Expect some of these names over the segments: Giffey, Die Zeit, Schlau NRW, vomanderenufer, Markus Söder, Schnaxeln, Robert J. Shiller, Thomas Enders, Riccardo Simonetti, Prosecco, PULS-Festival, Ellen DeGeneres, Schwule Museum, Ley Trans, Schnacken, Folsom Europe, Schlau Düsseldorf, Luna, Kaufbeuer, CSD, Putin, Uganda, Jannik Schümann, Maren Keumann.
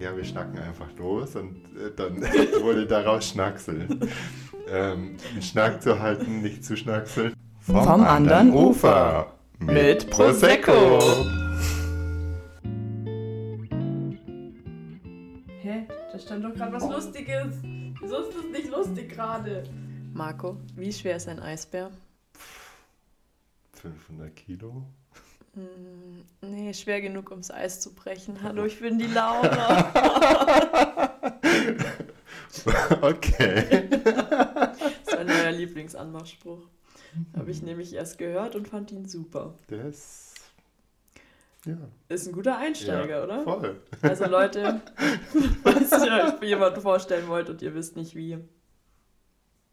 Ja, wir schnacken einfach los und dann wurde daraus Schnaxeln. Einen Schnack zu halten, nicht zu schnackseln. Vom anderen Ufer mit Prosecco. Hä? Da stand doch gerade was Lustiges. Wieso ist das nicht lustig gerade? Marco, wie schwer ist ein Eisbär? 500 Kilo? Nee, schwer genug, ums Eis zu brechen. Hallo, ich bin die Laura. Okay. Das war neuer Lieblingsanmachspruch. Habe ich nämlich erst gehört und fand ihn super. Das ist ein guter Einsteiger, ja, oder? Voll. Also Leute, falls ihr euch jemanden vorstellen wollt und ihr wisst nicht wie,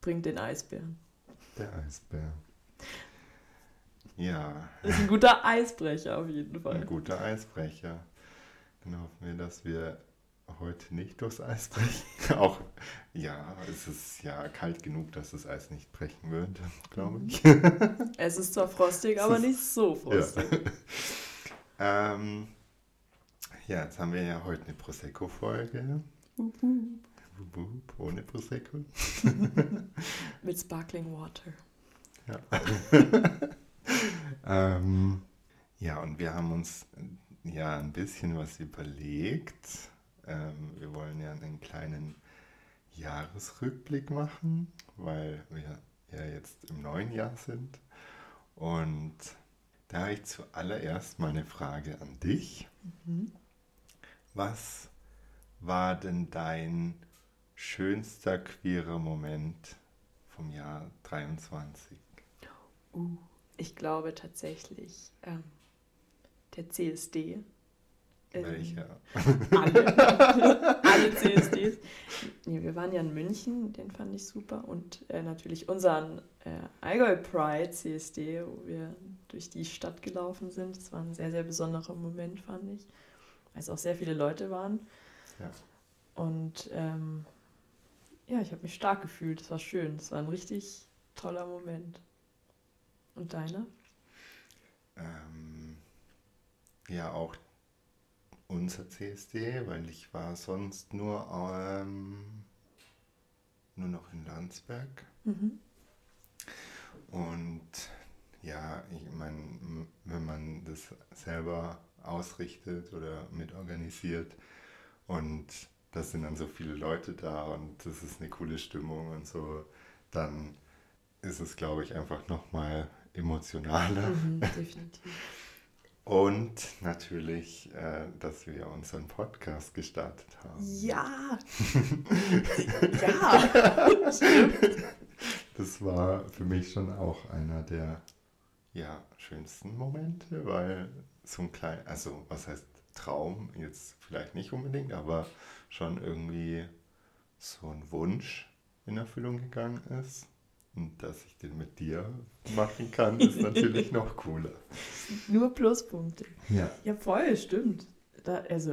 bringt den Eisbären. Der Eisbär. Ja. Ist ein guter Eisbrecher auf jeden Fall. Ein guter Eisbrecher. Dann hoffen wir, dass wir heute nicht durchs Eis brechen. Auch, ja, es ist ja kalt genug, dass das Eis nicht brechen wird, glaube ich. Es ist zwar frostig, aber nicht so frostig. Ja. Ja, jetzt haben wir ja heute eine Prosecco-Folge. Ohne Prosecco. Mit Sparkling Water. Ja. Ja, und wir haben uns ja ein bisschen was überlegt. Wir wollen ja einen kleinen Jahresrückblick machen, weil wir ja jetzt im neuen Jahr sind. Und da habe ich zuallererst mal eine Frage an dich. Mhm. Was war denn dein schönster queerer Moment vom Jahr 23? Ich glaube tatsächlich der CSD. Welcher? Alle CSDs. Nee, wir waren ja in München, den fand ich super. Und natürlich unseren Allgäu Pride CSD, wo wir durch die Stadt gelaufen sind. Das war ein sehr, sehr besonderer Moment, fand ich. Weil es auch sehr viele Leute waren. Ja. Und ja, ich habe mich stark gefühlt. Das war schön. Das war ein richtig toller Moment. Und deine? Ja, auch unser CSD, weil ich war sonst nur noch in Landsberg. Mhm. Und ja, ich meine, wenn man das selber ausrichtet oder mitorganisiert und da sind dann so viele Leute da und das ist eine coole Stimmung und so, dann ist es, glaube ich, einfach nochmal emotionaler. Mhm, definitiv. Und natürlich, dass wir unseren Podcast gestartet haben. Ja! Ja! Stimmt. Das war für mich schon auch einer der schönsten Momente, weil so ein kleiner, also was heißt Traum, jetzt vielleicht nicht unbedingt, aber schon irgendwie so ein Wunsch in Erfüllung gegangen ist. Und dass ich den mit dir machen kann, ist natürlich noch cooler. Nur Pluspunkte. Ja, ja, voll, stimmt. Das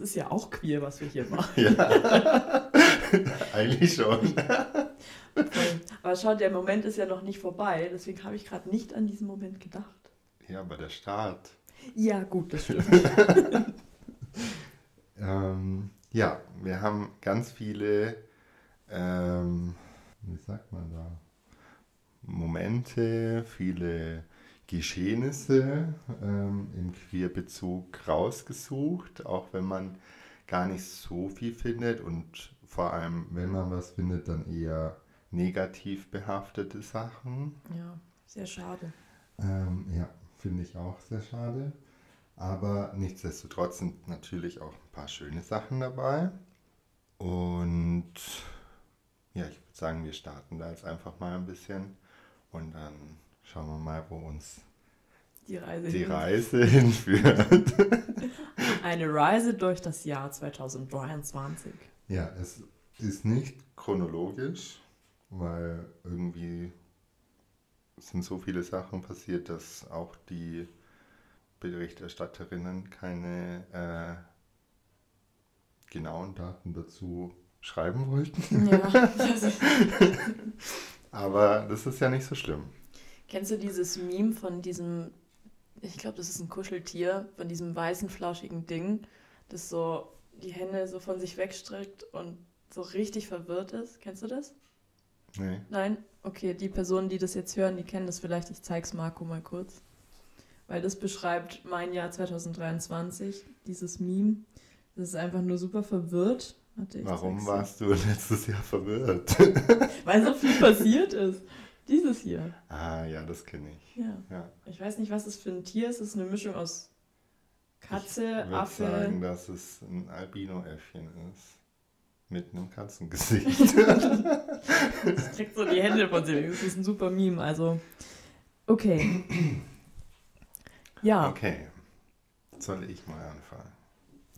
ist ja auch queer, was wir hier machen. Ja, eigentlich schon. Aber schau, der Moment ist ja noch nicht vorbei, deswegen habe ich gerade nicht an diesen Moment gedacht. Ja, aber der Start. Ja, gut, das stimmt. Ja, wir haben ganz viele... wie sagt man da, Momente, viele Geschehnisse im Queerbezug rausgesucht, auch wenn man gar nicht so viel findet und vor allem, wenn man was findet, dann eher negativ behaftete Sachen. Ja, sehr schade. Ja, finde ich auch sehr schade, aber nichtsdestotrotz sind natürlich auch ein paar schöne Sachen dabei und ja, ich würde sagen, wir starten da jetzt einfach mal ein bisschen und dann schauen wir mal, wo uns die Reise hinführt. Eine Reise durch das Jahr 2023. Ja, es ist nicht chronologisch, weil irgendwie sind so viele Sachen passiert, dass auch die Berichterstatterinnen keine genauen Daten dazu schreiben wollten. Ja. Aber das ist ja nicht so schlimm. Kennst du dieses Meme von diesem, ich glaube, das ist ein Kuscheltier, von diesem weißen, flauschigen Ding, das so die Hände so von sich wegstreckt und so richtig verwirrt ist. Kennst du das? Nee. Nein? Okay, die Personen, die das jetzt hören, die kennen das vielleicht. Ich zeig's Marco mal kurz. Weil das beschreibt mein Jahr 2023, dieses Meme. Das ist einfach nur super verwirrt. Warum warst du letztes Jahr verwirrt? Weil so viel passiert ist. Dieses hier. Ah, ja, das kenne ich. Ja. Ja. Ich weiß nicht, was das für ein Tier ist. Es ist eine Mischung aus Katze, Affe. Ich würde sagen, dass es ein Albino-Äffchen ist. Mit einem Katzengesicht. Das kriegt so die Hände von sich. Das ist ein super Meme. Also, okay. Ja. Okay. Soll ich mal anfangen?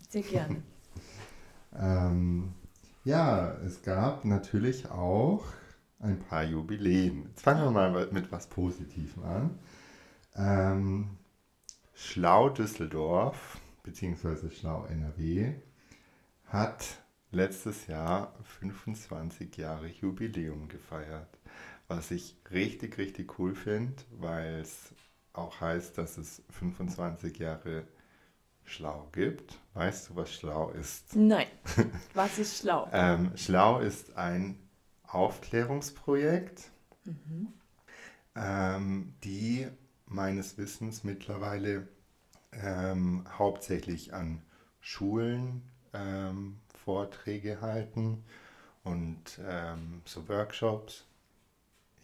Sehr gerne. Ja, es gab natürlich auch ein paar Jubiläen. Jetzt fangen wir mal mit was Positivem an. Schlau Düsseldorf, beziehungsweise Schlau NRW, hat letztes Jahr 25 Jahre Jubiläum gefeiert. Was ich richtig, richtig cool finde, weil es auch heißt, dass es 25 Jahre Schlau gibt. Weißt du, was Schlau ist? Nein. Was ist Schlau? Schlau ist ein Aufklärungsprojekt, die meines Wissens mittlerweile hauptsächlich an Schulen Vorträge halten und so Workshops.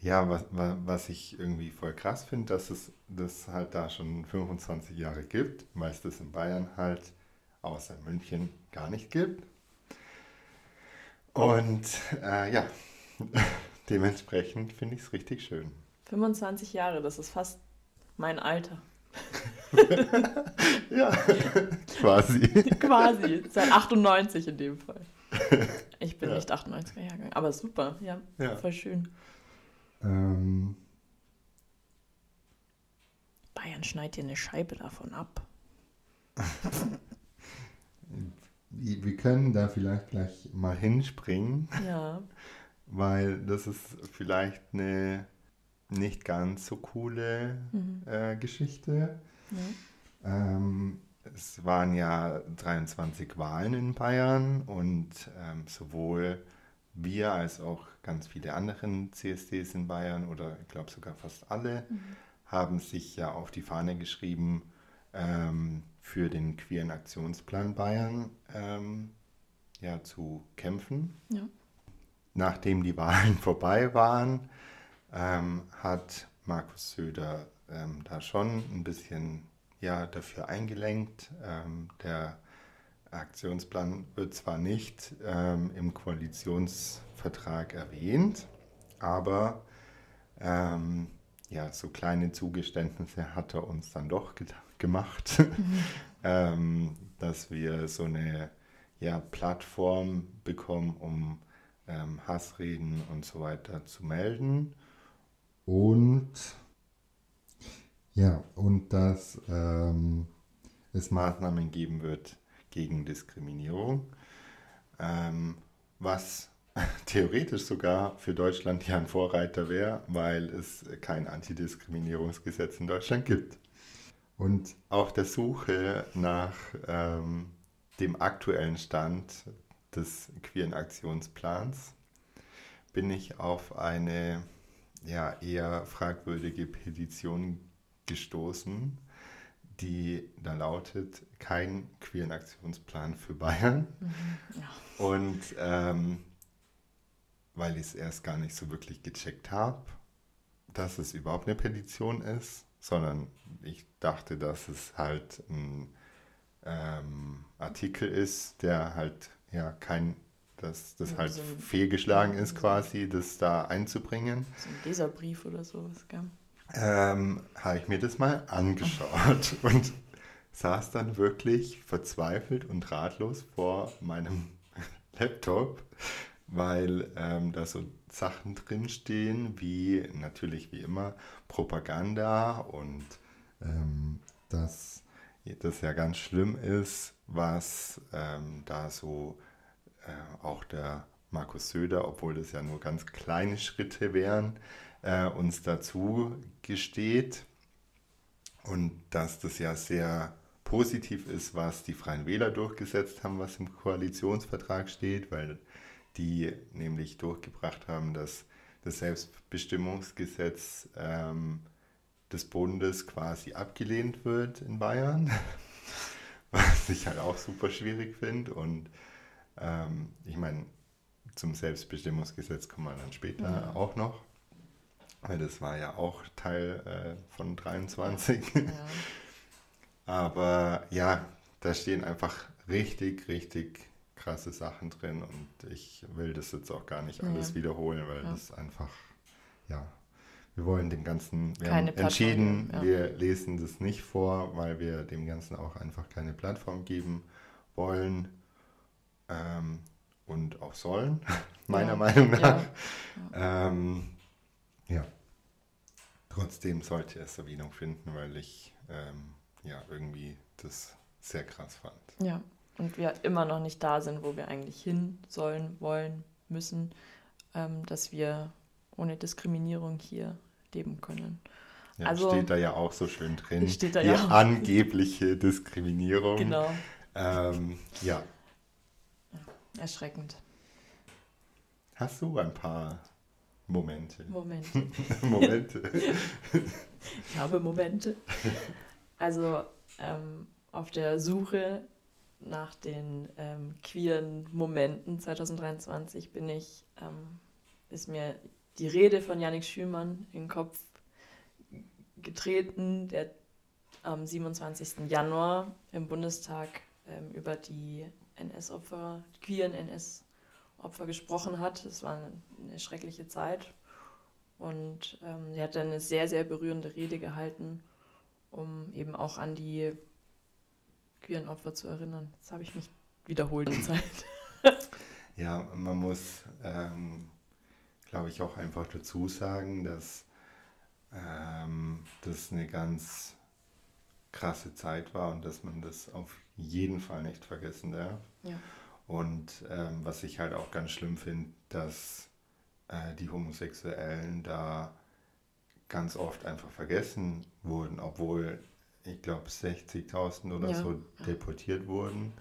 Ja, was ich irgendwie voll krass finde, dass es das halt da schon 25 Jahre gibt, weil es das in Bayern halt außer München gar nicht gibt. Und ja, dementsprechend finde ich es richtig schön. 25 Jahre, das ist fast mein Alter. Ja, quasi. Quasi, seit 98 in dem Fall. Ich bin nicht 98er Jahrgang, aber super, ja, voll schön. Bayern schneidet dir eine Scheibe davon ab. Wir können da vielleicht gleich mal hinspringen, ja, weil das ist vielleicht eine nicht ganz so coole Geschichte. Ja. Es waren ja 23 Wahlen in Bayern und sowohl wir als auch ganz viele andere CSDs in Bayern oder ich glaube sogar fast alle haben sich ja auf die Fahne geschrieben, für den queeren Aktionsplan Bayern zu kämpfen. Ja. Nachdem die Wahlen vorbei waren, hat Markus Söder da schon ein bisschen dafür eingelenkt. Der Aktionsplan wird zwar nicht im Koalitionsvertrag erwähnt, aber so kleine Zugeständnisse hat er uns dann doch gemacht, dass wir so eine Plattform bekommen, um Hassreden und so weiter zu melden. Und dass es Maßnahmen geben wird gegen Diskriminierung, was theoretisch sogar für Deutschland ja ein Vorreiter wäre, weil es kein Antidiskriminierungsgesetz in Deutschland gibt. Und auf der Suche nach dem aktuellen Stand des queeren Aktionsplans bin ich auf eine eher fragwürdige Petition gestoßen, die da lautet: Kein queeren Aktionsplan für Bayern. Ja. Und weil ich es erst gar nicht so wirklich gecheckt habe, dass es überhaupt eine Petition ist, sondern ich dachte, dass es halt ein Artikel ist, der halt so fehlgeschlagen ist quasi, das da einzubringen. So ein Leserbrief oder sowas, gell? Habe ich mir das mal angeschaut und saß dann wirklich verzweifelt und ratlos vor meinem Laptop, weil da so Sachen drinstehen, wie natürlich wie immer Propaganda und dass das ja ganz schlimm ist, was da so auch der Markus Söder, obwohl das ja nur ganz kleine Schritte wären, uns dazu gesteht und dass das ja sehr Positiv ist, was die Freien Wähler durchgesetzt haben, was im Koalitionsvertrag steht, weil die nämlich durchgebracht haben, dass das Selbstbestimmungsgesetz des Bundes quasi abgelehnt wird in Bayern, was ich halt auch super schwierig finde. Und ich meine, zum Selbstbestimmungsgesetz kommen wir dann später auch noch, weil das war ja auch Teil von 23. Ja. Aber ja, da stehen einfach richtig, richtig krasse Sachen drin und ich will das jetzt auch gar nicht alles wiederholen, weil das einfach, wir wollen dem Ganzen, wir haben entschieden, wir lesen das nicht vor, weil wir dem Ganzen auch einfach keine Plattform geben wollen und auch sollen, meiner Meinung nach. Trotzdem sollte es Erwähnung finden, weil ich... irgendwie das sehr krass fand. Ja, und wir immer noch nicht da sind, wo wir eigentlich hin sollen, wollen, müssen, dass wir ohne Diskriminierung hier leben können. Ja, also, steht da ja auch so schön drin, die angebliche Diskriminierung. Genau. Erschreckend. Hast du ein paar Momente? Ich habe Momente. Also auf der Suche nach den queeren Momenten 2023 ist mir die Rede von Jannik Schümann in den Kopf getreten, der am 27. Januar im Bundestag über die queeren NS-Opfer gesprochen hat. Es war eine schreckliche Zeit und er hat eine sehr, sehr berührende Rede gehalten, um eben auch an die queeren Opfer zu erinnern. Jetzt habe ich mich wiederholt in Zeit. Ja, man muss, glaube ich, auch einfach dazu sagen, dass das eine ganz krasse Zeit war und dass man das auf jeden Fall nicht vergessen darf. Ja. Und was ich halt auch ganz schlimm finde, dass die Homosexuellen da ganz oft einfach vergessen wurden, obwohl, ich glaube, 60.000 oder so deportiert wurden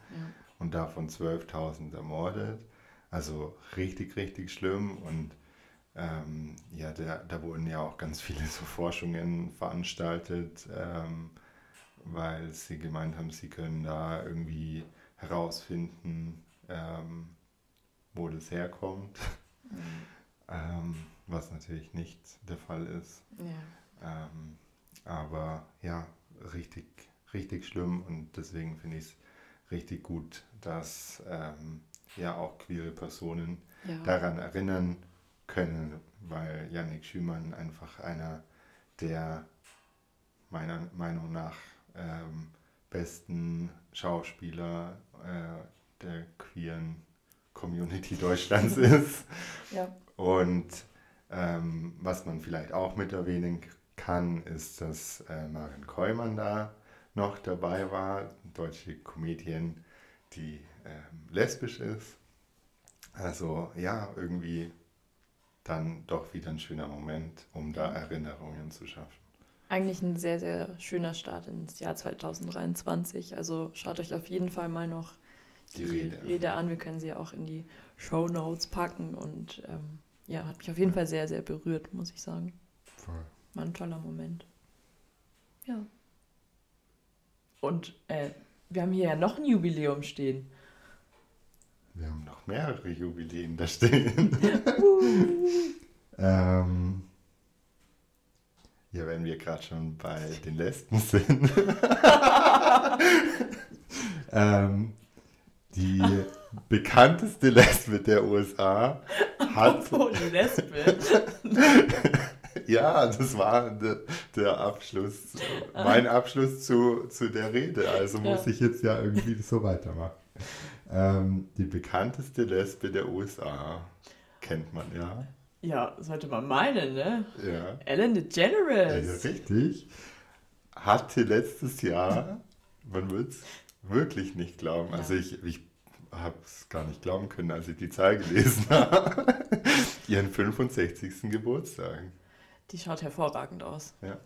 und davon 12.000 ermordet. Also richtig, richtig schlimm. Und da wurden ja auch ganz viele so Forschungen veranstaltet, weil sie gemeint haben, sie können da irgendwie herausfinden, wo das herkommt. Mhm. Was natürlich nicht der Fall ist. Ja. Aber ja, richtig, richtig schlimm und deswegen finde ich es richtig gut, dass auch queere Personen daran erinnern können, weil Jannik Schümann einfach einer der meiner Meinung nach besten Schauspieler der queeren Community Deutschlands ist. Ja. Und was man vielleicht auch mit erwähnen kann, ist, dass Maren Keumann da noch dabei war, deutsche Comedian, die lesbisch ist. Also ja, irgendwie dann doch wieder ein schöner Moment, um da Erinnerungen zu schaffen. Eigentlich ein sehr, sehr schöner Start ins Jahr 2023. Also schaut euch auf jeden Fall mal noch die Rede an. Wir können sie auch in die Shownotes packen und... hat mich auf jeden Fall sehr, sehr berührt, muss ich sagen. Voll. War ein toller Moment. Ja. Und wir haben hier ja noch ein Jubiläum stehen. Wir haben noch mehrere Jubiläen da stehen. Wenn wir gerade schon bei den Lesben sind. Die bekannteste Lesbe der USA hat... Oh, die Lesbe? Ja, das war der Abschluss, mein Abschluss zu der Rede, also muss ich jetzt ja irgendwie so weitermachen. Die bekannteste Lesbe der USA, kennt man ja. Ja, sollte man meinen, ne? Ja. Ellen DeGeneres. Ja, richtig. Hatte letztes Jahr, man wird es wirklich nicht glauben, also ich habe es gar nicht glauben können, als ich die Zahl gelesen habe, ihren 65. Geburtstag. Die schaut hervorragend aus. Ja.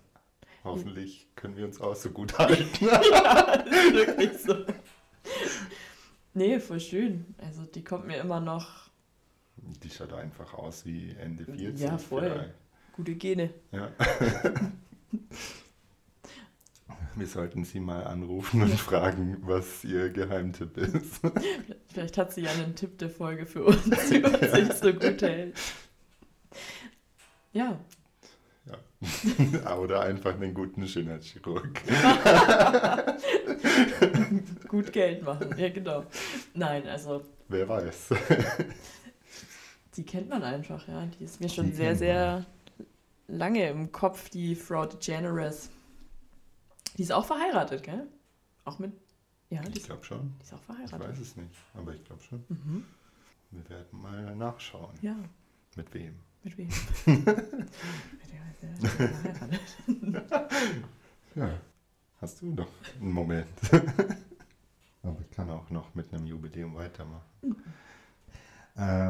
Hoffentlich können wir uns auch so gut halten. Ja, das ist wirklich so. Nee, voll schön. Also die kommt mir immer noch... Die schaut einfach aus wie Ende 40. Ja, voll. Vielleicht. Gute Gene. Ja. Wir sollten sie mal anrufen und fragen, was ihr Geheimtipp ist. Vielleicht hat sie ja einen Tipp der Folge für uns, die uns nicht so gut hält. Ja. Ja. Oder einfach einen guten Schönheitschirurg. Gut Geld machen, ja genau. Nein, also... Wer weiß. Die kennt man einfach, ja. Die ist mir schon sehr, sehr lange im Kopf, die Frau DeGeneres. Die ist auch verheiratet, gell? Auch mit... Ja, ich glaube schon. Die ist auch verheiratet. Ich weiß es nicht, aber ich glaube schon. Mhm. Wir werden mal nachschauen. Ja. Mit wem? Mit wem? Ja, hast du noch einen Moment. Aber ich kann auch noch mit einem Jubiläum weitermachen.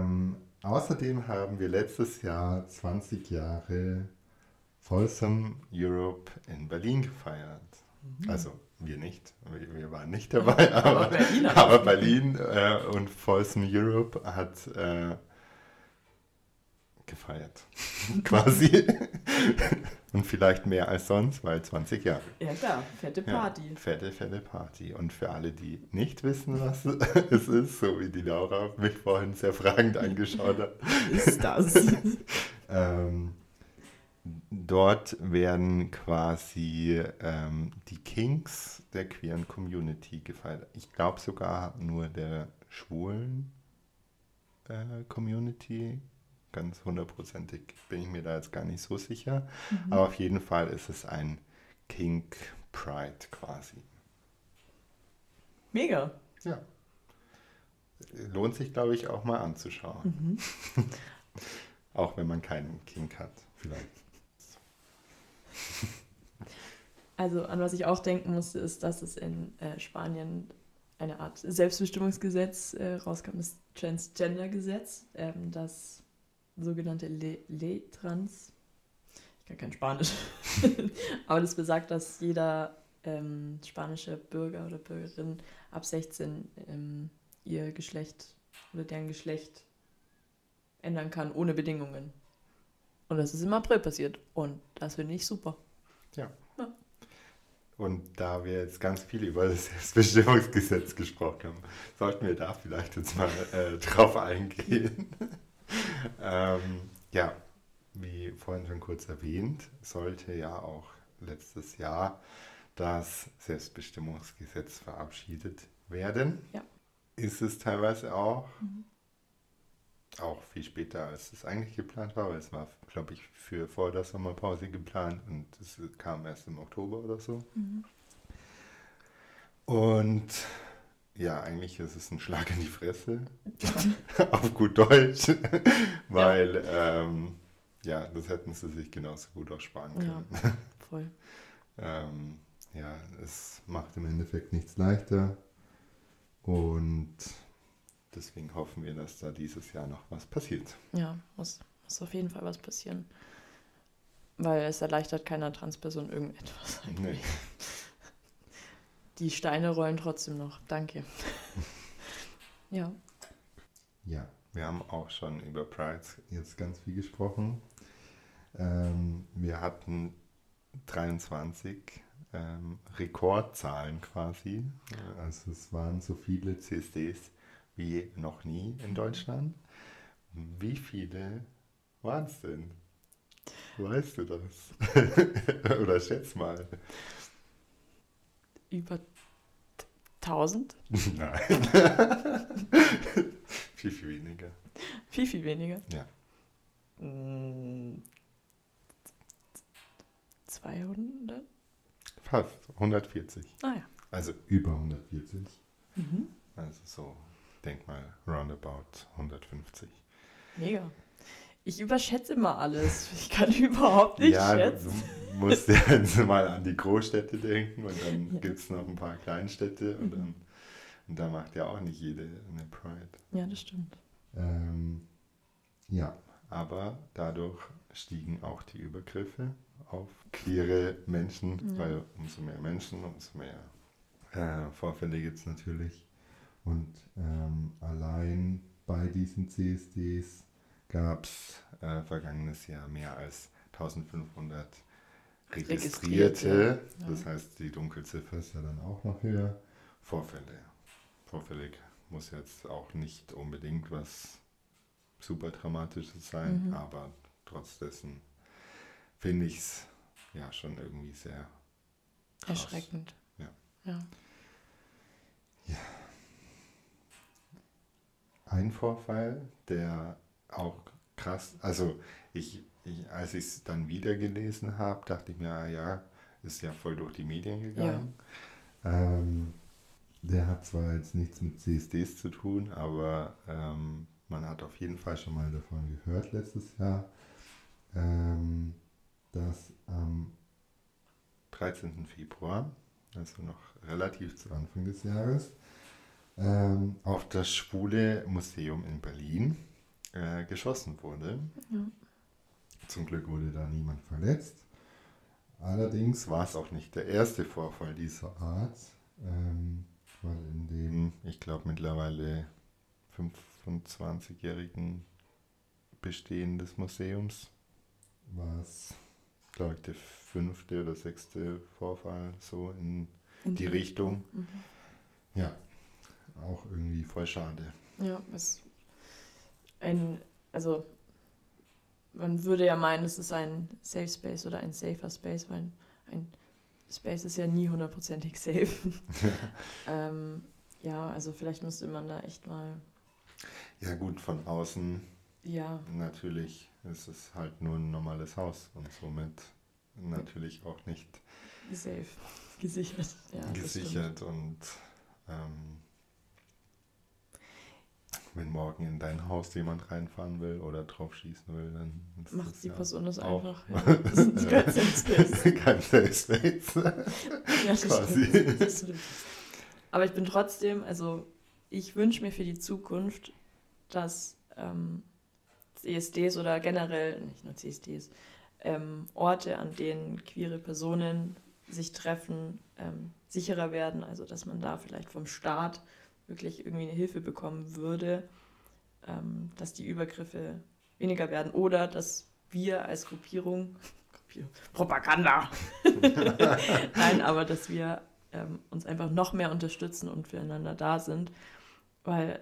Mhm. Außerdem haben wir letztes Jahr 20 Jahre Folsom Europe in Berlin gefeiert. Mhm. Also wir nicht, wir waren nicht dabei, aber Berlin und Folsom Europe hat... gefeiert, quasi. Und vielleicht mehr als sonst, weil 20 Jahre. Ja klar, fette Party. Ja, fette Party. Und für alle, die nicht wissen, was es ist, so wie die Laura mich vorhin sehr fragend angeschaut hat. Was ist das? Dort werden quasi die Kings der queeren Community gefeiert. Ich glaube sogar nur der schwulen Community. Ganz hundertprozentig bin ich mir da jetzt gar nicht so sicher. Mhm. Aber auf jeden Fall ist es ein Kink Pride quasi. Mega. Ja. Lohnt sich, glaube ich, auch mal anzuschauen. Mhm. Auch wenn man keinen Kink hat, vielleicht. Also an was ich auch denken musste, ist, dass es in Spanien eine Art Selbstbestimmungsgesetz rauskam, das Transgender-Gesetz, das sogenannte Ley Trans. Ich kann kein Spanisch. Aber das besagt, dass jeder spanische Bürger oder Bürgerin ab 16 ihr Geschlecht oder deren Geschlecht ändern kann, ohne Bedingungen. Und das ist im April passiert. Und das finde ich super. Ja. Ja. Und da wir jetzt ganz viel über das Selbstbestimmungsgesetz gesprochen haben, sollten wir da vielleicht jetzt mal drauf eingehen. Ja, wie vorhin schon kurz erwähnt, sollte ja auch letztes Jahr das Selbstbestimmungsgesetz verabschiedet werden. Ja. Ist es teilweise auch, auch viel später, als es eigentlich geplant war, weil es war, glaube ich, für vor der Sommerpause geplant und es kam erst im Oktober oder so. Mhm. Und... Ja, eigentlich ist es ein Schlag in die Fresse, auf gut Deutsch, weil, ja, das hätten sie sich genauso gut auch sparen können. Ja, voll. Ja, es macht im Endeffekt nichts leichter und deswegen hoffen wir, dass da dieses Jahr noch was passiert. Ja, muss auf jeden Fall was passieren, weil es erleichtert keiner Transperson irgendetwas eigentlich. Nee. Die Steine rollen trotzdem noch. Danke. Ja. Ja, wir haben auch schon über Pride jetzt ganz viel gesprochen. Wir hatten 23 Rekordzahlen quasi. Also es waren so viele CSDs wie noch nie in Deutschland. Wie viele waren es denn? Weißt du das? Oder schätz mal. Über 1000? Nein. Viel weniger. Viel weniger? Ja. 200? Fast. 140. Ah ja. Also über 140. Mhm. Also so, denk mal, roundabout 150. Mega. Ich überschätze immer alles. Ich kann überhaupt nicht schätzen. Du musst ja jetzt mal an die Großstädte denken und dann gibt es noch ein paar Kleinstädte und dann und da macht ja auch nicht jede eine Pride. Ja, das stimmt. Ja, aber dadurch stiegen auch die Übergriffe aufkläre Menschen, weil umso mehr Menschen, umso mehr Vorfälle gibt es natürlich. Und allein bei diesen CSDs gab es vergangenes Jahr mehr als 1500 Registrierte. Ja. Das heißt, die Dunkelziffer ist ja dann auch noch höher. Vorfälle. Vorfällig muss jetzt auch nicht unbedingt was super Dramatisches sein, aber trotz dessen finde ich es ja schon irgendwie sehr krass. Erschreckend. Ja. Ein Vorfall, der auch krass, also ich als ich es dann wieder gelesen habe, dachte ich mir, ist ja voll durch die Medien gegangen. Ja. Der hat zwar jetzt nichts mit CSDs zu tun, aber man hat auf jeden Fall schon mal davon gehört letztes Jahr, dass am 13. Februar, also noch relativ zu Anfang des Jahres, auf das Schwule Museum in Berlin geschossen wurde. Ja. Zum Glück wurde da niemand verletzt. Allerdings war es auch nicht der erste Vorfall dieser Art, weil in dem, ich glaube, mittlerweile 25-jährigen Bestehen des Museums war es, glaube ich, der 5. oder 6. Vorfall so in die Richtung. Mhm. Ja, auch irgendwie voll schade. Ja, es also man würde ja meinen, es ist ein Safe Space oder ein safer Space, weil ein Space ist ja nie hundertprozentig safe. Ja, also vielleicht müsste man da echt mal... Ja gut, von außen natürlich ist es halt nur ein normales Haus und somit natürlich auch nicht... Safe, gesichert. Ja, gesichert und wenn morgen in dein Haus jemand reinfahren will oder drauf schießen will, dann... Macht die Person das einfach. Das ist kein Safe Space. Kein Safe Space. Ja, das stimmt, das stimmt. Aber ich bin trotzdem, also ich wünsche mir für die Zukunft, dass CSDs oder generell, nicht nur CSDs, Orte, an denen queere Personen sich treffen, sicherer werden. Also dass man da vielleicht vom Staat wirklich irgendwie eine Hilfe bekommen würde, dass die Übergriffe weniger werden oder dass wir als Gruppierung Propaganda! Nein, aber dass wir uns einfach noch mehr unterstützen und füreinander da sind, weil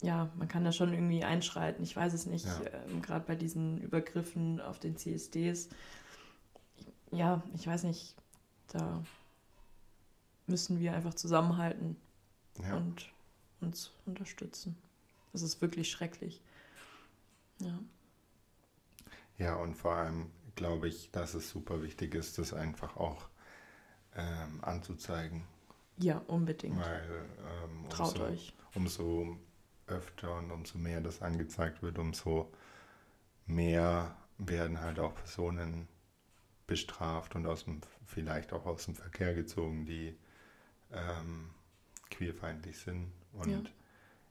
ja, man kann da schon irgendwie einschreiten. Ich weiß es nicht, gerade bei diesen Übergriffen auf den CSDs, ich weiß nicht, da müssen wir einfach zusammenhalten und uns unterstützen. Das ist wirklich schrecklich. Ja, und vor allem glaube ich, dass es super wichtig ist, dass einfach auch anzuzeigen. Ja, unbedingt. Weil traut euch. Umso öfter und umso mehr das angezeigt wird, umso mehr werden halt auch Personen bestraft und vielleicht auch aus dem Verkehr gezogen, die queerfeindlich sind. Und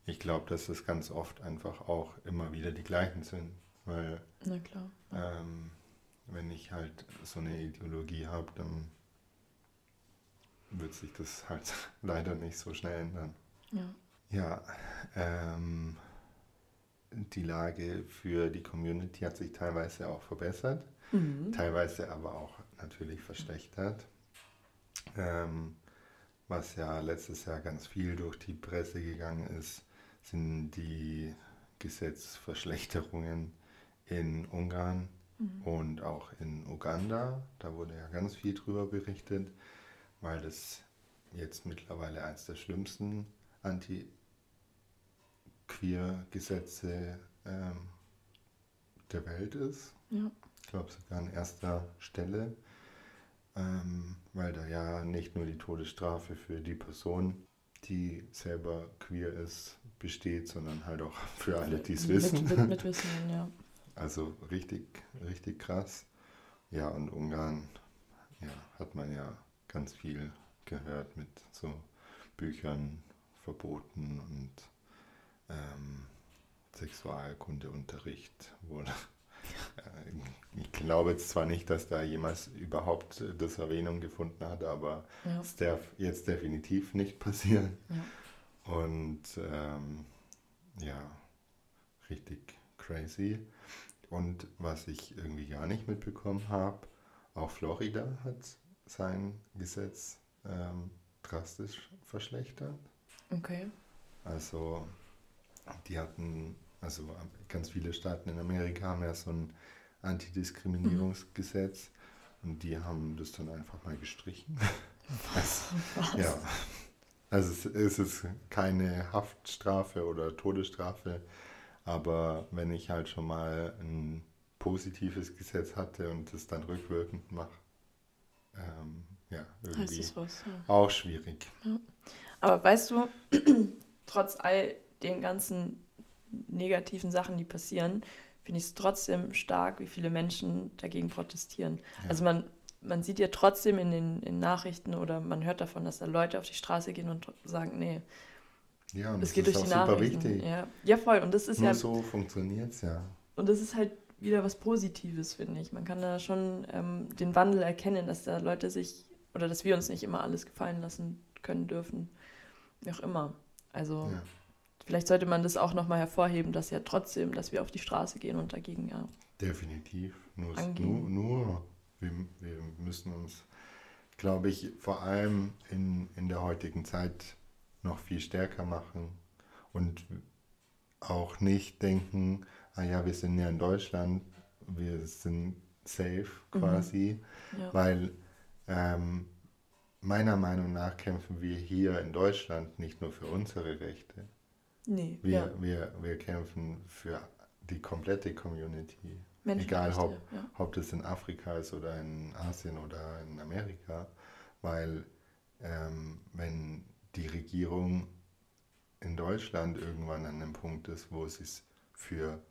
ich glaube, dass es ganz oft einfach auch immer wieder die gleichen sind. Weil na klar. Wenn ich halt so eine Ideologie habe, dann wird sich das halt leider nicht so schnell ändern. Die Lage für die Community hat sich teilweise auch verbessert, teilweise aber auch natürlich verschlechtert, was ja letztes Jahr ganz viel durch die Presse gegangen ist, sind die Gesetzesverschlechterungen in Ungarn und auch in Uganda. Da wurde ja ganz viel drüber berichtet, weil das jetzt mittlerweile eines der schlimmsten Anti-Queer-Gesetze der Welt ist. Ja. Ich glaube sogar an erster Stelle, weil da ja nicht nur die Todesstrafe für die Person, die selber queer ist, besteht, sondern halt auch für alle, die es wissen. Mit Wissen, ja. Also richtig, richtig krass. Ja, und Ungarn hat man ja ganz viel gehört mit so Büchern, Verboten und Sexualkundeunterricht wurde Ich glaube jetzt zwar nicht, dass da jemals überhaupt das Erwähnung gefunden hat, aber es darf jetzt definitiv nicht passieren. Ja. Und richtig crazy. Und was ich irgendwie gar nicht mitbekommen habe, auch Florida hat sein Gesetz drastisch verschlechtert. Okay. Also die hatten, also ganz viele Staaten in Amerika haben ja so ein Antidiskriminierungsgesetz und die haben das dann einfach mal gestrichen. Was? Ja. Also es ist keine Haftstrafe oder Todesstrafe, aber wenn ich halt schon mal ein positives Gesetz hatte und das dann rückwirkend mache, irgendwie ist was, auch schwierig. Ja. Aber weißt du, trotz all den ganzen negativen Sachen, die passieren, finde ich es trotzdem stark, wie viele Menschen dagegen protestieren. Ja. Also man sieht ja trotzdem in den Nachrichten oder man hört davon, dass da Leute auf die Straße gehen und sagen, nee, ja, und das geht ist durch die Nachrichten. Super wichtig. Ja, voll. Und das ist nur so funktioniert es ja. Und das ist halt wieder was Positives, finde ich. Man kann da schon den Wandel erkennen, dass da Leute sich, oder dass wir uns nicht immer alles gefallen lassen können dürfen. Wie auch immer. Also vielleicht sollte man das auch nochmal hervorheben, dass ja trotzdem, dass wir auf die Straße gehen und dagegen definitiv. Nur wir müssen uns, glaube ich, vor allem in der heutigen Zeit noch viel stärker machen und auch nicht denken, wir sind ja in Deutschland, wir sind safe quasi, weil meiner Meinung nach kämpfen wir hier in Deutschland nicht nur für unsere Rechte. Nee, wir kämpfen für die komplette Community, egal ob das in Afrika ist oder in Asien oder in Amerika, weil wenn die Regierung in Deutschland irgendwann an dem Punkt ist, wo sie es für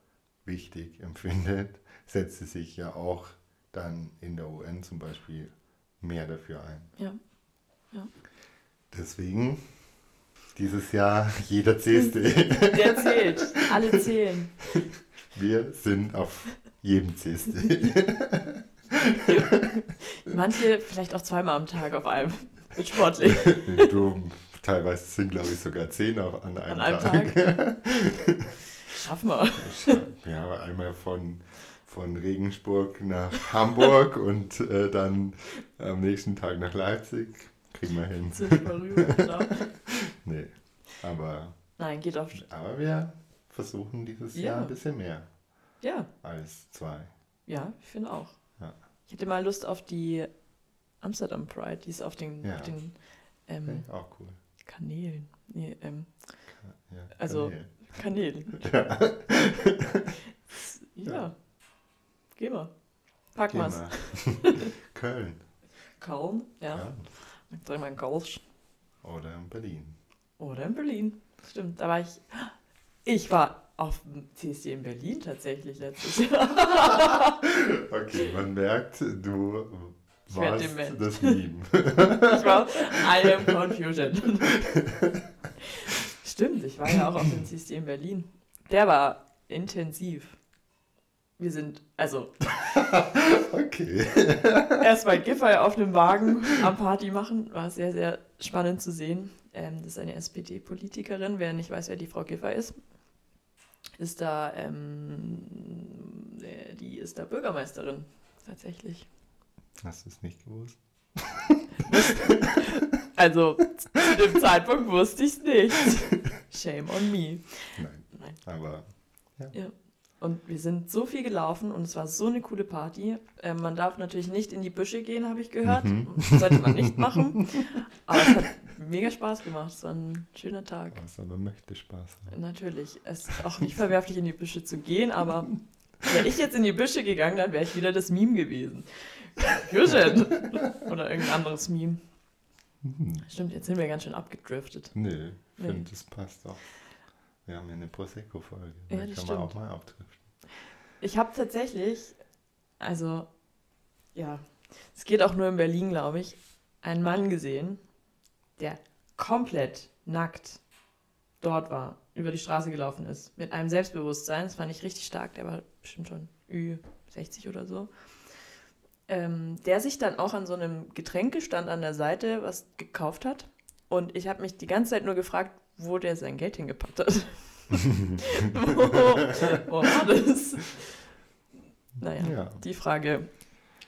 wichtig empfindet, setzt sie sich ja auch dann in der UN zum Beispiel mehr dafür ein. Ja. Deswegen dieses Jahr jeder CSD. Der zählt. Alle zählen. Wir sind auf jedem CSD. Manche vielleicht auch zweimal am Tag auf einem. Mit sportlich. Du, teilweise sind, glaube ich, sogar 10 an einem Tag. Schaffen wir. Ja, einmal von Regensburg nach Hamburg und dann am nächsten Tag nach Leipzig. Kriegen wir hin. Sind wir rüber, genau. Nee, aber... Nein, geht auf... Aber wir versuchen dieses Jahr ein bisschen mehr. Ja. Als 2. Ja, ich finde auch. Ja. Ich hätte mal Lust auf die Amsterdam Pride, die ist auf den... Ja. Auf den auch cool. Kanälen. Nee, Kanälen. Ja. Gehen wir. Packen wir es. Köln. Köln, ja. Ich sag mal in Gausch. Oder in Berlin. Stimmt, da war ich... Ich war auf dem CSD in Berlin tatsächlich letztes Jahr. Okay, man merkt, du warst das Lieben. Ich war I am Confusion. Stimmt, ich war ja auch auf dem CSD in Berlin. Der war intensiv. Wir sind, also... Okay. Erstmal Giffey auf einem Wagen am Party machen. War sehr, sehr spannend zu sehen. Das ist eine SPD-Politikerin. Wer nicht weiß, wer die Frau Giffey ist, ist da, die ist da Bürgermeisterin. Tatsächlich. Hast du es nicht gewusst? Also, zu dem Zeitpunkt wusste ich es nicht. Shame on me. Nein. Aber, ja. Und wir sind so viel gelaufen und es war so eine coole Party. Man darf natürlich nicht in die Büsche gehen, habe ich gehört. Das sollte man nicht machen. Aber es hat mega Spaß gemacht. Es war ein schöner Tag. Also man möchte Spaß haben. Natürlich. Es ist auch nicht verwerflich, in die Büsche zu gehen, aber wäre ich jetzt in die Büsche gegangen, dann wäre ich wieder das Meme gewesen. Fusion. Oder irgendein anderes Meme. Stimmt, jetzt sind wir ganz schön abgedriftet. Nee, ich finde, das passt auch. Wir haben ja eine Prosecco-Folge, da kann man auch mal abdriften. Ich habe tatsächlich, es geht auch nur in Berlin, glaube ich, einen Mann gesehen, der komplett nackt dort war. über die Straße gelaufen ist. Mit einem Selbstbewusstsein. Das fand ich richtig stark. Der war bestimmt schon Ü60 oder so. Der sich dann auch an so einem Getränkestand an der Seite was gekauft hat. Und ich habe mich die ganze Zeit nur gefragt, wo der sein Geld hingepackt hat. Wo war das? Naja, ja. Die Frage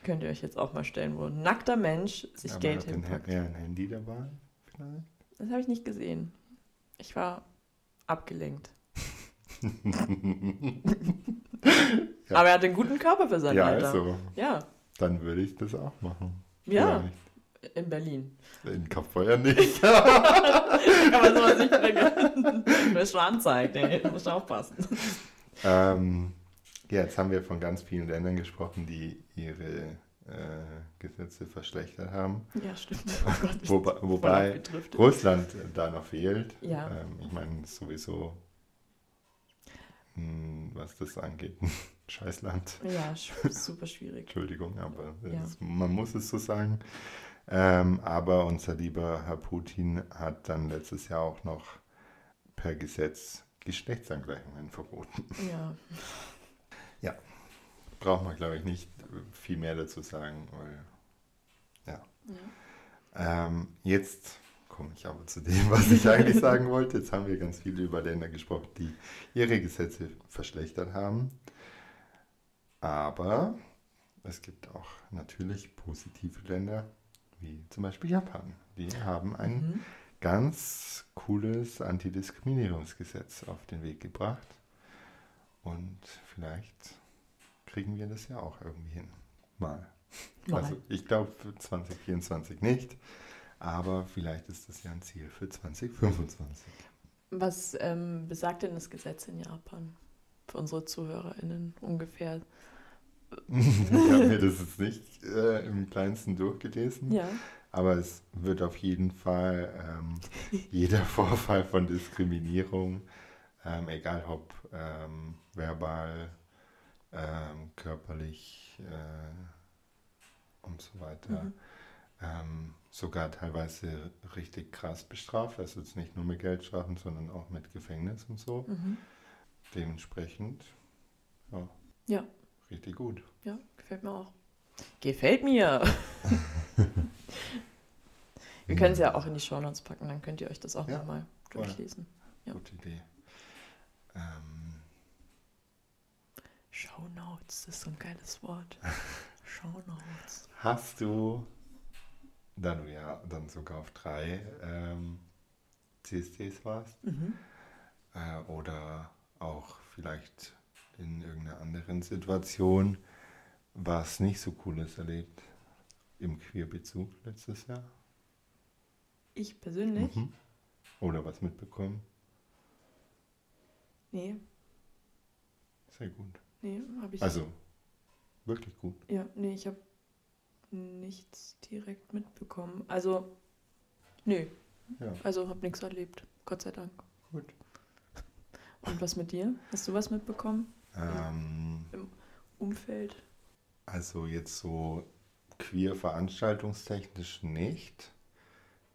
könnt ihr euch jetzt auch mal stellen, wo ein nackter Mensch sich aber Geld hinpackt. Ja, ein Handy dabei vielleicht? Das habe ich nicht gesehen. Ich war abgelenkt. Ja. Aber er hat einen guten Körper für sein Alter. Also, ja, dann würde ich das auch machen. Ja, vielleicht. In Berlin. In Kaufbeuer nicht. Kann man sowas nicht bringen. Du wirst schon anzeigt, ey. Du musst aufpassen. Ja, jetzt haben wir von ganz vielen Ländern gesprochen, die ihre Gesetze verschlechtert haben. Ja, stimmt. Wobei Russland da noch fehlt. Ja. Ich meine, sowieso, was das angeht, ein Scheißland. Ja, super schwierig. Entschuldigung, aber man muss es so sagen. Aber unser lieber Herr Putin hat dann letztes Jahr auch noch per Gesetz Geschlechtsangleichungen verboten. Ja. Ja, braucht man, glaube ich, nicht viel mehr dazu sagen, weil, ja. Jetzt komme ich aber zu dem, was ich eigentlich sagen wollte. Jetzt haben wir ganz viel über Länder gesprochen, die ihre Gesetze verschlechtert haben. Aber es gibt auch natürlich positive Länder, wie zum Beispiel Japan. Die haben ein ganz cooles Antidiskriminierungsgesetz auf den Weg gebracht. Und vielleicht kriegen wir das ja auch irgendwie hin. Mal. Also ich glaube für 2024 nicht, aber vielleicht ist das ja ein Ziel für 2025. Was besagt denn das Gesetz in Japan? Für unsere ZuhörerInnen ungefähr. Ich habe mir das jetzt nicht im Kleinsten durchgelesen. Ja. Aber es wird auf jeden Fall jeder Vorfall von Diskriminierung, egal ob verbal, körperlich und so weiter, sogar teilweise richtig krass bestraft. Also jetzt nicht nur mit Geldstrafen, sondern auch mit Gefängnis und so. Dementsprechend, ja, richtig gut. Ja, gefällt mir auch. Gefällt mir! Wir können es ja auch in die Shownotes packen, dann könnt ihr euch das auch nochmal durchlesen. Ja. Gute Idee. Shownotes, das ist so ein geiles Wort. Shownotes. Hast du, da du ja dann sogar auf 3 CSDs warst, oder auch vielleicht in irgendeiner anderen Situation, was nicht so Cooles erlebt im Queerbezug letztes Jahr? Ich persönlich? Oder was mitbekommen? Nee. Sehr gut. Nee, habe ich. Also, wirklich gut. Ja, nee, ich habe nichts direkt mitbekommen. Also, nö. Ja. Also, habe nichts erlebt. Gott sei Dank. Gut. Und was mit dir? Hast du was mitbekommen? Im Umfeld? Also, jetzt so queer veranstaltungstechnisch nicht.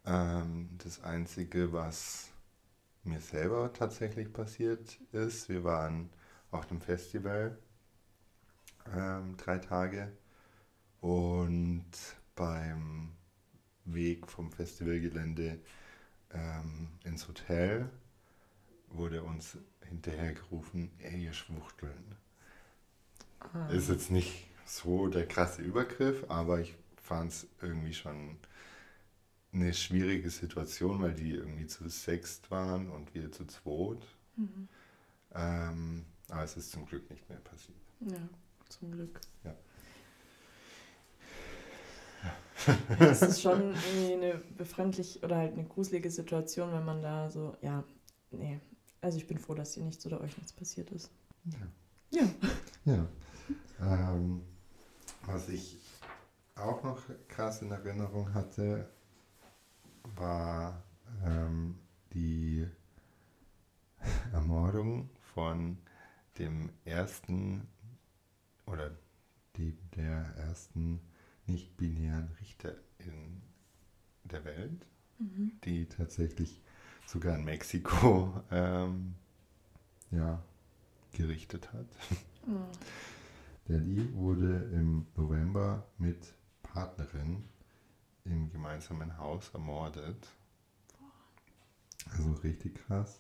Das Einzige, was mir selber tatsächlich passiert ist, wir waren auf dem Festival 3 Tage und beim Weg vom Festivalgelände ins Hotel wurde uns hinterhergerufen, ey, ihr Schwuchteln. Ist jetzt nicht so der krasse Übergriff, aber ich fand es irgendwie schon eine schwierige Situation, weil die irgendwie zu 6 waren und wir zu 2. Aber es ist zum Glück nicht mehr passiert. Ja, zum Glück. Ja. Es ist schon eine befremdlich oder halt eine gruselige Situation, wenn man da so, Also ich bin froh, dass dir nichts oder euch nichts passiert ist. Ja. Was ich auch noch krass in Erinnerung hatte, war die Ermordung von der ersten nicht-binären Richterin der Welt, die tatsächlich sogar in Mexiko gerichtet hat. Mhm. Der Lee wurde im November mit Partnerin im gemeinsamen Haus ermordet. Also richtig krass.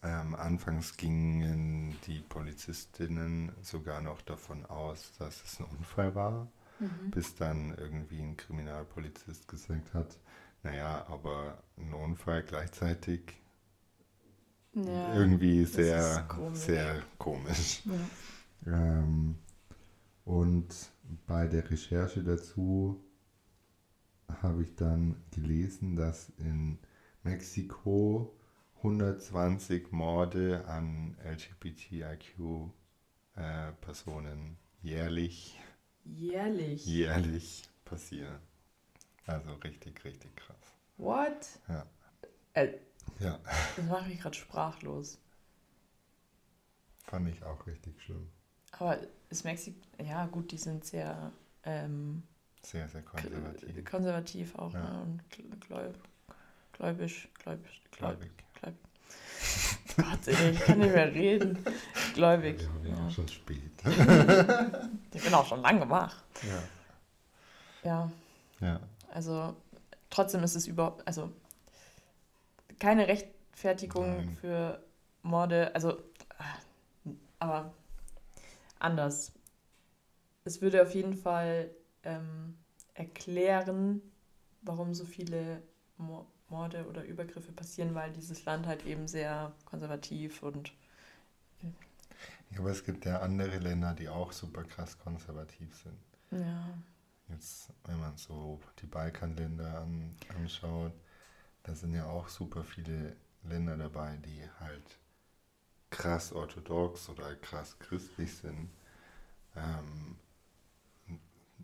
Anfangs gingen die Polizistinnen sogar noch davon aus, dass es ein Unfall war, bis dann irgendwie ein Kriminalpolizist gesagt hat, naja, aber ein Unfall gleichzeitig irgendwie sehr komisch. Sehr komisch. Ja. Und bei der Recherche dazu habe ich dann gelesen, dass in Mexiko 120 Morde an LGBTIQ-Personen jährlich passieren. Also richtig, richtig krass. What? Ja. Das macht mich gerade sprachlos. Fand ich auch richtig schlimm. Aber ist Mexiko, ja gut, die sind sehr... sehr, sehr konservativ. Konservativ auch, ja. Ne? Und gläubig. Gott, ich kann nicht mehr reden. Gläubig. Ich bin auch schon spät. Ich bin auch schon lange wach. Ja. Also trotzdem ist es überhaupt, also keine Rechtfertigung für Morde, also aber anders. Es würde auf jeden Fall erklären, warum so viele Morde oder Übergriffe passieren, weil dieses Land halt eben sehr konservativ und... Ja, aber es gibt ja andere Länder, die auch super krass konservativ sind. Ja. Jetzt, wenn man so die Balkanländer anschaut, da sind ja auch super viele Länder dabei, die halt krass orthodox oder krass christlich sind.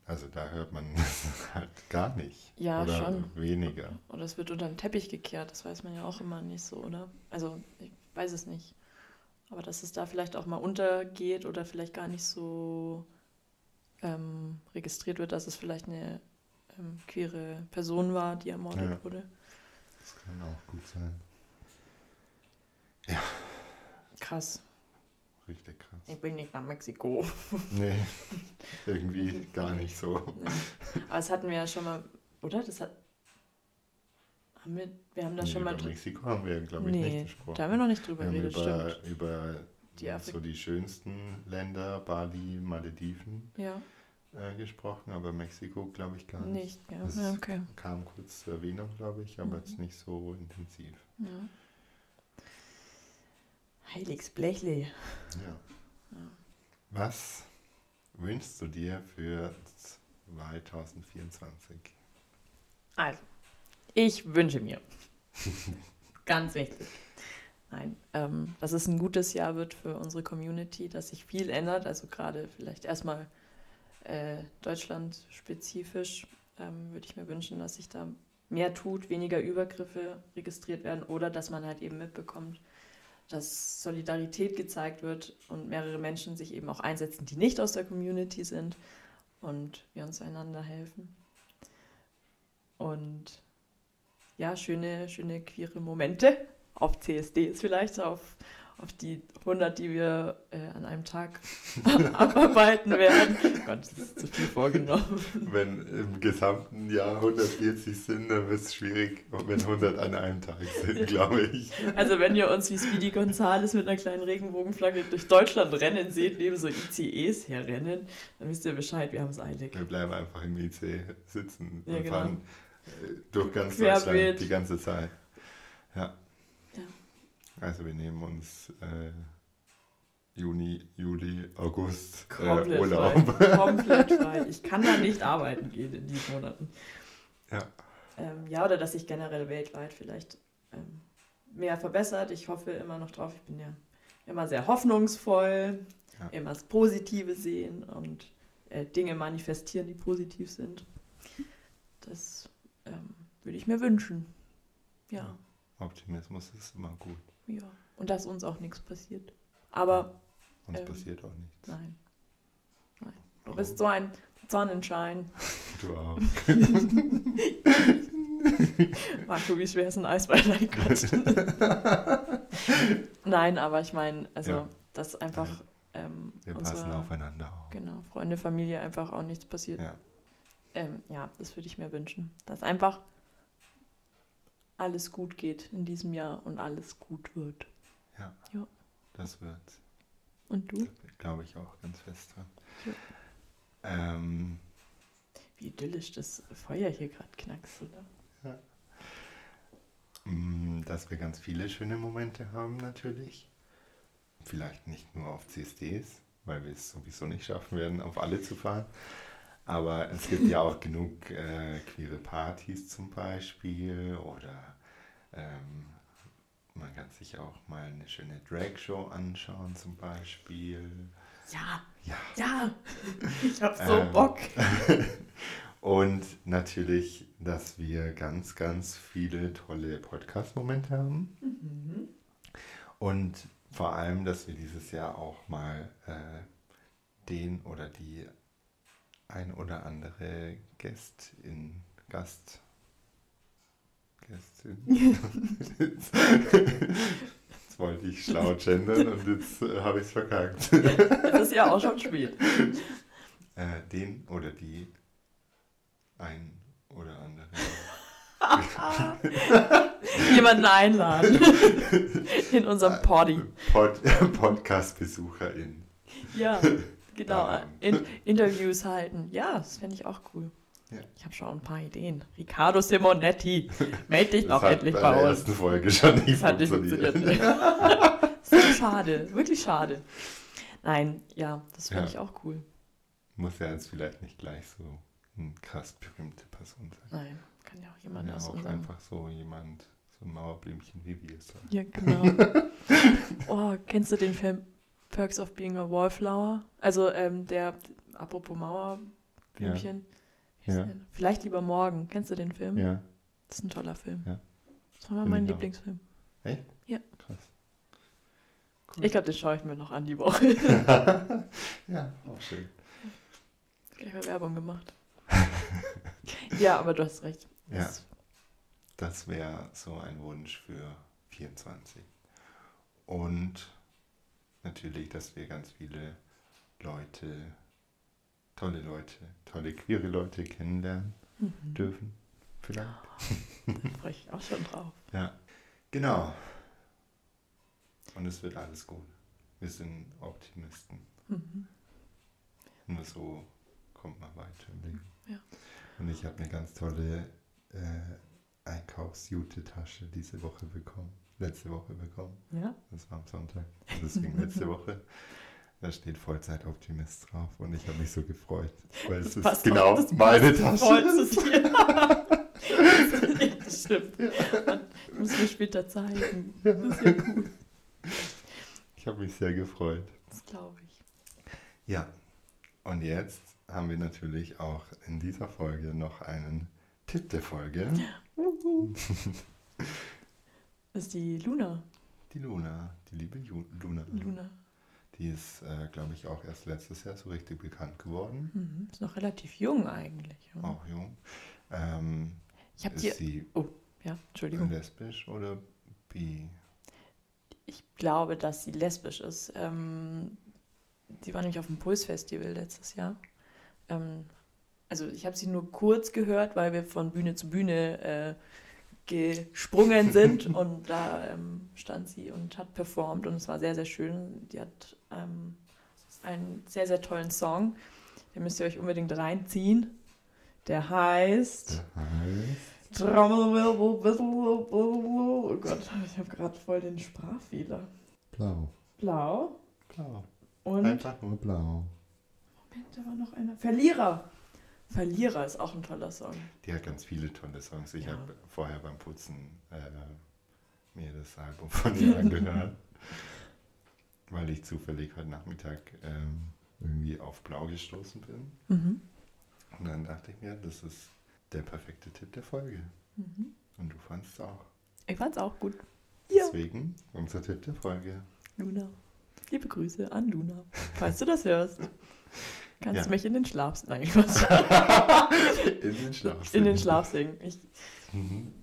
Also da hört man das halt gar nicht. Ja, oder schon. Weniger. Oder es wird unter den Teppich gekehrt, das weiß man ja auch immer nicht so, oder? Also ich weiß es nicht. Aber dass es da vielleicht auch mal untergeht oder vielleicht gar nicht so registriert wird, dass es vielleicht eine queere Person war, die ermordet wurde. Das kann auch gut sein. Ja. Krass. Richtig krass. Ich bin nicht nach Mexiko. Nee, irgendwie gar nicht so. Nee. Aber das hatten wir ja schon mal, oder? Über Mexiko haben wir, glaube ich, nicht gesprochen. Da haben wir noch nicht drüber geredet, stimmt. Über die schönsten Länder, Bali, Malediven gesprochen, aber Mexiko, glaube ich, gar nicht. Ja. Das kam kurz zur Erwähnung, glaube ich, aber jetzt nicht so intensiv. Ja. Heiliges Blechle. Ja. Was wünschst du dir für 2024? Also, ich wünsche mir. Ganz wichtig. Nein, dass es ein gutes Jahr wird für unsere Community, dass sich viel ändert. Also gerade vielleicht erstmal deutschlandspezifisch würde ich mir wünschen, dass sich da mehr tut, weniger Übergriffe registriert werden oder dass man halt eben mitbekommt, dass Solidarität gezeigt wird und mehrere Menschen sich eben auch einsetzen, die nicht aus der Community sind und wir uns einander helfen. Und ja, schöne queere Momente auf CSDs vielleicht, auf die 100, die wir an einem Tag abarbeiten werden. Gott, das ist zu viel vorgenommen. Wenn im gesamten Jahr 140 sind, dann wird es schwierig, wenn 100 an einem Tag sind, glaube ich. Also wenn ihr uns wie Speedy Gonzales mit einer kleinen Regenbogenflagge durch Deutschland rennen seht, neben so ICEs herrennen, dann wisst ihr Bescheid, wir haben es eilig. Wir bleiben einfach im ICE sitzen und fahren durch ganz Deutschland die ganze Zeit. Ja. Also wir nehmen uns Juni, Juli, August Urlaub. Komplett frei. Ich kann da nicht arbeiten gehen in diesen Monaten. Ja. Oder dass sich generell weltweit vielleicht mehr verbessert. Ich hoffe immer noch drauf. Ich bin ja immer sehr hoffnungsvoll, immer das Positive sehen und Dinge manifestieren, die positiv sind. Das würde ich mir wünschen. Ja. Optimismus ist immer gut. Ja, und dass uns auch nichts passiert. Aber... Ja, uns passiert auch nichts. Nein. Du bist so ein Sonnenschein. Du auch. Marco, wie schwer ist ein Eisball? Nein, aber ich meine, also ja, dass einfach wir passen aufeinander auf. Genau, Freunde, Familie, einfach auch nichts passiert. Ja, ja, das würde ich mir wünschen, dass einfach alles gut geht in diesem Jahr und alles gut wird. Ja, ja, das wird's. Und du? Glaube ich auch ganz fest dran. Ja. Wie idyllisch das Feuer hier gerade knackst, oder? Ja. Dass wir ganz viele schöne Momente haben, natürlich. Vielleicht nicht nur auf CSDs, weil wir es sowieso nicht schaffen werden, auf alle zu fahren. Aber es gibt ja auch genug queere Partys zum Beispiel. Oder man kann sich auch mal eine schöne Drag-Show anschauen zum Beispiel. Ja, ja, ja, ich hab so Bock. Und natürlich, dass wir ganz, ganz viele tolle Podcast-Momente haben. Mhm. Und vor allem, dass wir dieses Jahr auch mal den oder die ein oder andere Gästin. Jetzt wollte ich schlau gendern und jetzt habe ich es verkackt. Das ist ja auch schon spät. Den oder die ein oder andere. Jemanden einladen. In unserem Poddy. Podcast-BesucherInnen. Ja, genau. Interviews halten. Ja, das fände ich auch cool. Ja. Ich habe schon ein paar Ideen. Riccardo Simonetti, melde dich doch endlich bei uns. Das hat bei der ersten Folge schon nicht funktioniert. So schade, wirklich schade. Nein, ja, das finde ich auch cool. Muss ja jetzt vielleicht nicht gleich so eine krass berühmte Person sein. Nein, kann ja auch jemand aus unserem... Ja, auch einfach so jemand, so ein Mauerblümchen wie wir es sagen. Ja, genau. Oh, kennst du den Film Perks of Being a Wallflower? Also der, apropos Mauerblümchen... Ja. Ja. Vielleicht lieber morgen. Kennst du den Film? Ja. Das ist ein toller Film. Ja. Das war mein Lieblingsfilm. Echt? Ja. Krass. Cool. Ich glaube, das schaue ich mir noch an die Woche. Ja, auch schön. Gleich mal Werbung gemacht. Ja, aber du hast recht. Ja. Das wäre so ein Wunsch für 24. Und natürlich, dass wir ganz viele Leute, tolle queere Leute kennenlernen dürfen, vielleicht. Oh, da freue ich mich auch schon drauf. Ja, genau. Und es wird alles gut. Wir sind Optimisten. Mhm. Nur so kommt man weiter im Leben. Ja. Und ich habe eine ganz tolle Einkaufsjute-Tasche letzte Woche bekommen. Ja. Das war am Sonntag, deswegen letzte Woche. Da steht Vollzeit-Optimist drauf und ich habe mich so gefreut, weil das es ist genau auf, meine Tasche. Das stimmt. Ja. Und ich muss mir später zeigen. Ja. Das ist ja cool. Ich habe mich sehr gefreut. Das glaube ich. Ja, und jetzt haben wir natürlich auch in dieser Folge noch einen Tipp der Folge. Das ist die Luna. Die liebe Luna. Luna. Die ist, glaube ich, auch erst letztes Jahr so richtig bekannt geworden. Mhm, ist noch relativ jung eigentlich. Oder? Auch jung. Entschuldigung. Lesbisch oder bi? Ich glaube, dass sie lesbisch ist. Sie war nämlich auf dem PULS-Festival letztes Jahr. Also ich habe sie nur kurz gehört, weil wir von Bühne zu Bühne gesprungen sind und da stand sie und hat performt und es war sehr, sehr schön. Die hat einen sehr, sehr tollen Song, den müsst ihr euch unbedingt reinziehen. Der heißt Trommelwirbel, oh Gott, ich habe gerade voll den Sprachfehler. Blau. Und einfach nur blau. Moment, da war noch einer. Verlierer ist auch ein toller Song. Die hat ganz viele tolle Songs. Ich habe vorher beim Putzen mir das Album von ihr angehört, weil ich zufällig heute Nachmittag irgendwie auf Blau gestoßen bin. Mhm. Und dann dachte ich mir, das ist der perfekte Tipp der Folge. Mhm. Und du fandst es auch. Ich fand es auch gut. Deswegen unser Tipp der Folge. Luna. Liebe Grüße an Luna, falls du das hörst. Kannst du mich in den Schlaf singen? Nein, In den Schlaf singen.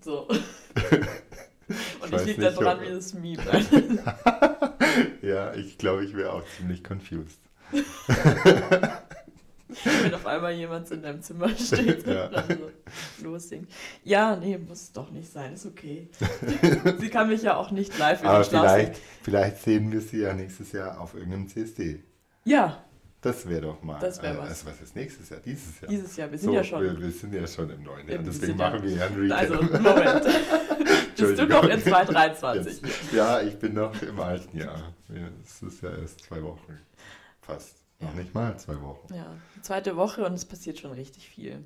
So. Und ich liege da dran wie das Meme. Ja, ich glaube, ich wäre auch ziemlich confused. Wenn auf einmal jemand in deinem Zimmer steht und dann so lossingt. Ja, nee, muss doch nicht sein, ist okay. Sie kann mich ja auch nicht live in den Schlaf singen. Vielleicht sehen wir sie ja nächstes Jahr auf irgendeinem CSD. Ja. Das wäre doch mal. Das wäre was. Also was ist nächstes Jahr? Dieses Jahr. Dieses Jahr, wir sind ja schon. Wir sind ja schon im neuen Jahr, deswegen machen wir ja einen Recap. Also, Moment. Bist du noch in 2023? Jetzt. Ja, ich bin noch im alten Jahr. Es ist ja erst 2 Wochen. Fast. Ja. Noch nicht mal 2 Wochen. Ja, 2. Woche und es passiert schon richtig viel.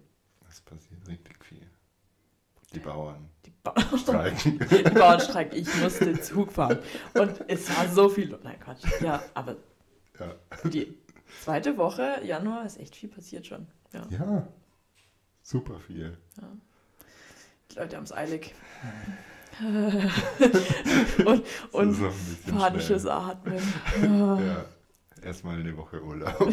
Es passiert richtig viel. Die Bauern. Die Bauern streiken. Die Bauern streiken. Ich musste den Zug fahren. Und es war so viel. Nein, Quatsch. Ja, aber die 2. Woche, Januar, ist echt viel passiert schon. Ja. Super viel. Ja. Die Leute haben es eilig. und panisches Atmen. Ja. Erstmal eine Woche Urlaub.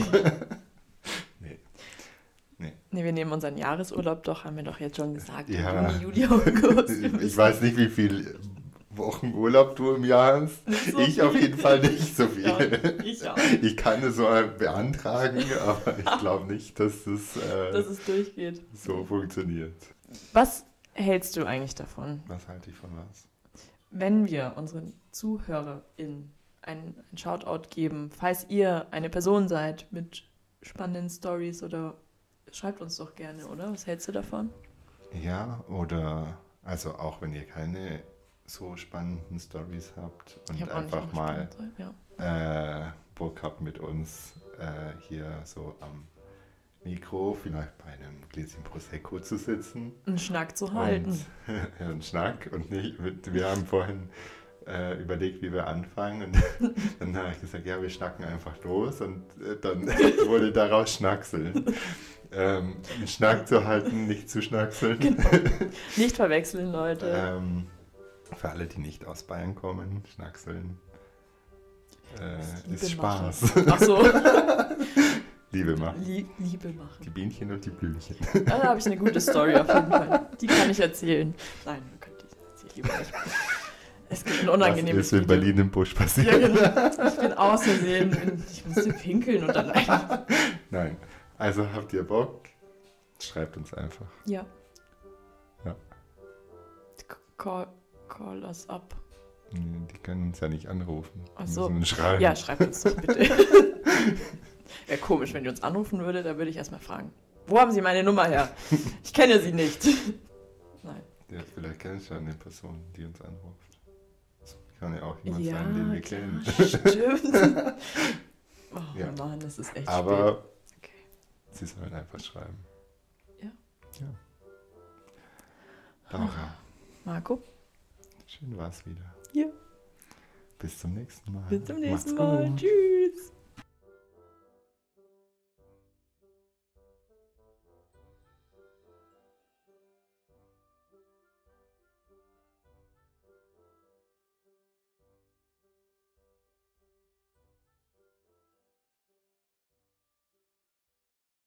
Nee, wir nehmen unseren Jahresurlaub doch, haben wir doch jetzt schon gesagt. Ja. Juli, August. Ich weiß nicht, wie viel Wochen Urlaub du im Jahr hast. So ich viel. Auf jeden Fall nicht so viel. Ja, ich auch. Ich kann es so beantragen, aber ich glaube nicht, dass es durchgeht. So funktioniert. Was hältst du eigentlich davon? Was halte ich von was? Wenn wir unseren ZuhörerInnen ein Shoutout geben, falls ihr eine Person seid mit spannenden Stories, oder schreibt uns doch gerne, oder? Was hältst du davon? Ja, oder also auch wenn ihr keine so spannenden Stories habt und einfach mal Bock habt mit uns hier so am Mikro, vielleicht bei einem Gläschen Prosecco zu sitzen. Einen Schnack zu halten. Einen Schnack und nicht, wir haben vorhin überlegt, wie wir anfangen, und dann habe ich gesagt, ja, wir schnacken einfach los, und dann wurde daraus Schnaxeln. Einen Schnack zu halten, nicht zu schnackseln. Genau. Nicht verwechseln, Leute. Für alle, die nicht aus Bayern kommen, Schnaxeln ist Spaß. Ach so. Liebe machen. Liebe machen. Die Bienchen und die Blümchen. Da habe ich eine gute Story auf jeden Fall. Die kann ich erzählen. Nein, man könnte ich lieber nicht. Es gibt ein unangenehmes Video. Das ist in Berlin im Busch passiert. Ja, genau. Ich bin aus Versehen. Ich musste pinkeln und dann einfach. Nein. Also habt ihr Bock? Schreibt uns einfach. Ja. Call us up. Nee, die können uns ja nicht anrufen. Ach so. Schreiben. Ja, schreibt uns doch bitte. Wäre komisch, wenn ihr uns anrufen würdet, da würde ich erstmal fragen. Wo haben Sie meine Nummer her? Ich kenne sie nicht. Nein. Ja, vielleicht kennst du eine Person, die uns anruft. Kann ja auch jemand sein, den wir kennen. Stimmt. Mann, das ist echt spät. Okay. Sie sollen einfach schreiben. Ja. Laura. Marco. Schön war's wieder. Ja. Bis zum nächsten Mal. Tschüss.